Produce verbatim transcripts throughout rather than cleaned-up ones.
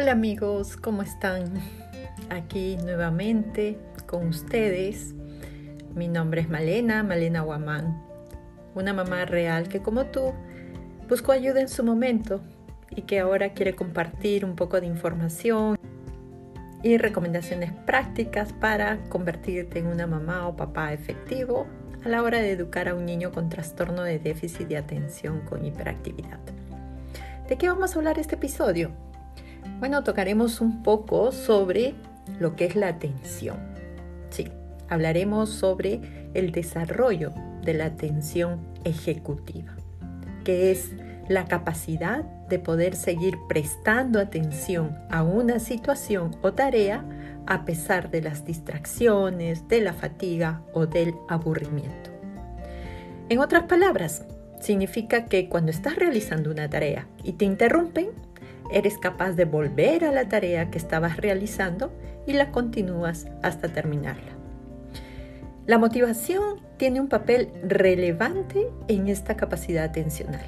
Hola amigos, ¿cómo están? Aquí nuevamente con ustedes. Mi nombre es Malena, Malena Guamán, una mamá real que como tú buscó ayuda en su momento y que ahora quiere compartir un poco de información y recomendaciones prácticas para convertirte en una mamá o papá efectivo a la hora de educar a un niño con trastorno de déficit de atención con hiperactividad. ¿De qué vamos a hablar este episodio? Bueno, tocaremos un poco sobre lo que es la atención. Sí, hablaremos sobre el desarrollo de la atención ejecutiva, que es la capacidad de poder seguir prestando atención a una situación o tarea a pesar de las distracciones, de la fatiga o del aburrimiento. En otras palabras, significa que cuando estás realizando una tarea y te interrumpen, eres capaz de volver a la tarea que estabas realizando y la continúas hasta terminarla. La motivación tiene un papel relevante en esta capacidad atencional,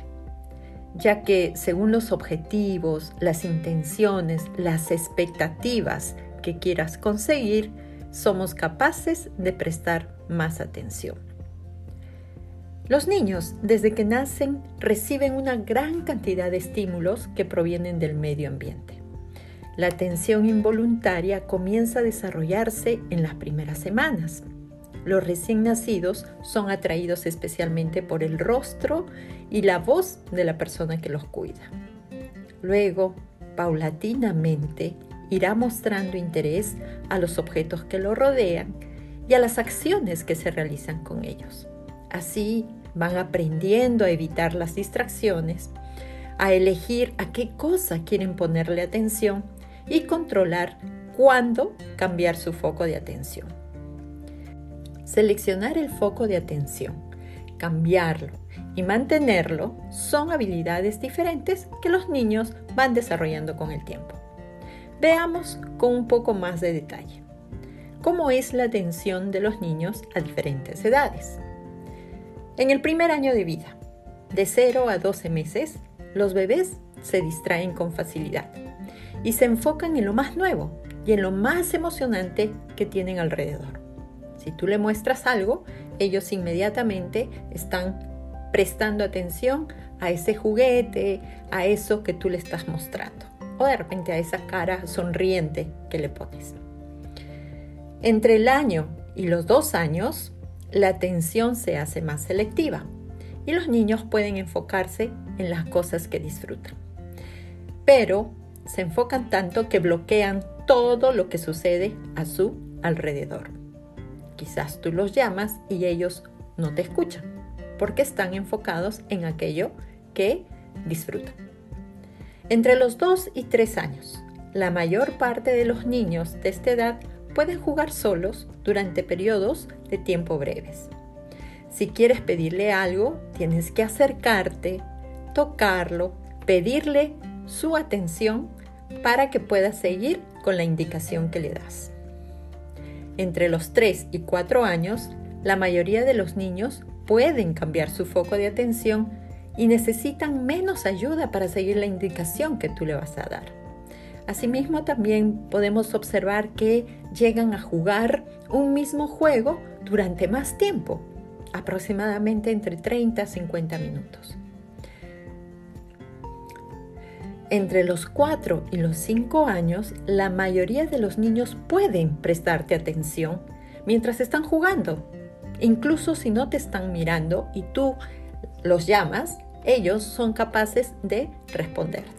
ya que según los objetivos, las intenciones, las expectativas que quieras conseguir, somos capaces de prestar más atención. Los niños, desde que nacen, reciben una gran cantidad de estímulos que provienen del medio ambiente. La atención involuntaria comienza a desarrollarse en las primeras semanas. Los recién nacidos son atraídos especialmente por el rostro y la voz de la persona que los cuida. Luego, paulatinamente, irá mostrando interés a los objetos que lo rodean y a las acciones que se realizan con ellos. Así, van aprendiendo a evitar las distracciones, a elegir a qué cosa quieren ponerle atención y controlar cuándo cambiar su foco de atención. Seleccionar el foco de atención, cambiarlo y mantenerlo son habilidades diferentes que los niños van desarrollando con el tiempo. Veamos con un poco más de detalle cómo es la atención de los niños a diferentes edades. En el primer año de vida, de cero a doce meses, los bebés se distraen con facilidad y se enfocan en lo más nuevo y en lo más emocionante que tienen alrededor. Si tú le muestras algo, ellos inmediatamente están prestando atención a ese juguete, a eso que tú le estás mostrando, o de repente a esa cara sonriente que le pones. Entre el año y los dos años, la atención se hace más selectiva y los niños pueden enfocarse en las cosas que disfrutan. Pero se enfocan tanto que bloquean todo lo que sucede a su alrededor. Quizás tú los llamas y ellos no te escuchan porque están enfocados en aquello que disfrutan. Entre los dos y tres años, la mayor parte de los niños de esta edad pueden jugar solos durante periodos de tiempo breves. Si quieres pedirle algo, tienes que acercarte, tocarlo, pedirle su atención para que pueda seguir con la indicación que le das. Entre los tres y cuatro años, la mayoría de los niños pueden cambiar su foco de atención y necesitan menos ayuda para seguir la indicación que tú le vas a dar. Asimismo, también podemos observar que llegan a jugar un mismo juego durante más tiempo, aproximadamente entre treinta a cincuenta minutos. Entre los cuatro y los cinco años, la mayoría de los niños pueden prestarte atención mientras están jugando. Incluso si no te están mirando y tú los llamas, ellos son capaces de responderte.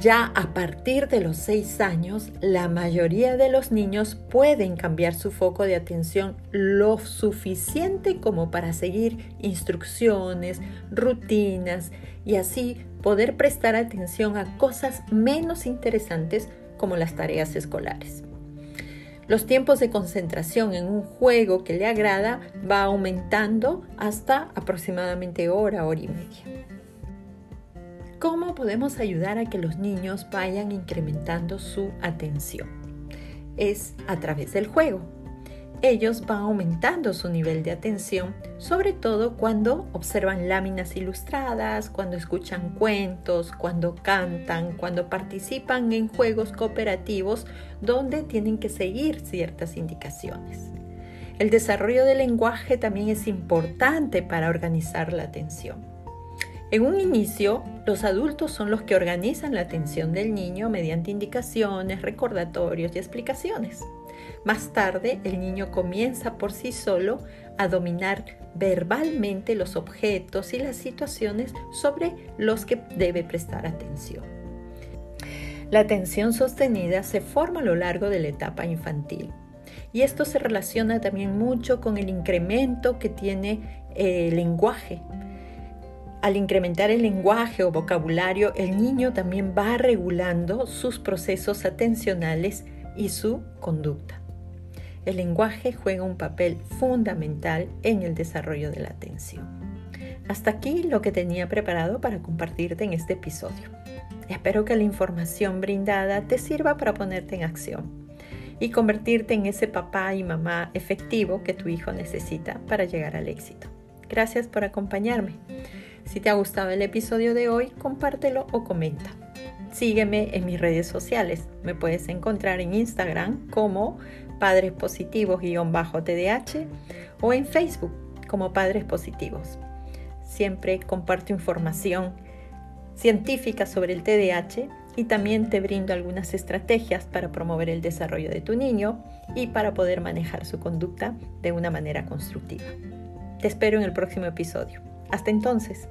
Ya a partir de los seis años, la mayoría de los niños pueden cambiar su foco de atención lo suficiente como para seguir instrucciones, rutinas y así poder prestar atención a cosas menos interesantes como las tareas escolares. Los tiempos de concentración en un juego que le agrada va aumentando hasta aproximadamente hora, hora y media. ¿Cómo podemos ayudar a que los niños vayan incrementando su atención? Es a través del juego. ellos van aumentando su nivel de atención, sobre todo cuando observan láminas ilustradas, cuando escuchan cuentos, cuando cantan, cuando participan en juegos cooperativos donde tienen que seguir ciertas indicaciones. El desarrollo del lenguaje también es importante para organizar la atención. En un inicio, los adultos son los que organizan la atención del niño mediante indicaciones, recordatorios y explicaciones. Más tarde, el niño comienza por sí solo a dominar verbalmente los objetos y las situaciones sobre los que debe prestar atención. La atención sostenida se forma a lo largo de la etapa infantil. Y esto se relaciona también mucho con el incremento que tiene el lenguaje. Al incrementar el lenguaje o vocabulario, el niño también va regulando sus procesos atencionales y su conducta. El lenguaje juega un papel fundamental en el desarrollo de la atención. Hasta aquí lo que tenía preparado para compartirte en este episodio. Espero que la información brindada te sirva para ponerte en acción y convertirte en ese papá y mamá efectivo que tu hijo necesita para llegar al éxito. Gracias por acompañarme. Si te ha gustado el episodio de hoy, compártelo o comenta. Sígueme en mis redes sociales. Me puedes encontrar en Instagram como Padres Positivos-T D H o en Facebook como Padres Positivos. Siempre comparto información científica sobre el T D A H y también te brindo algunas estrategias para promover el desarrollo de tu niño y para poder manejar su conducta de una manera constructiva. Te espero en el próximo episodio. Hasta entonces.